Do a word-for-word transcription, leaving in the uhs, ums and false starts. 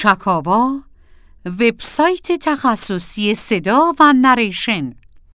چکاوا، وبسایت تخصصی صدا و نریشن.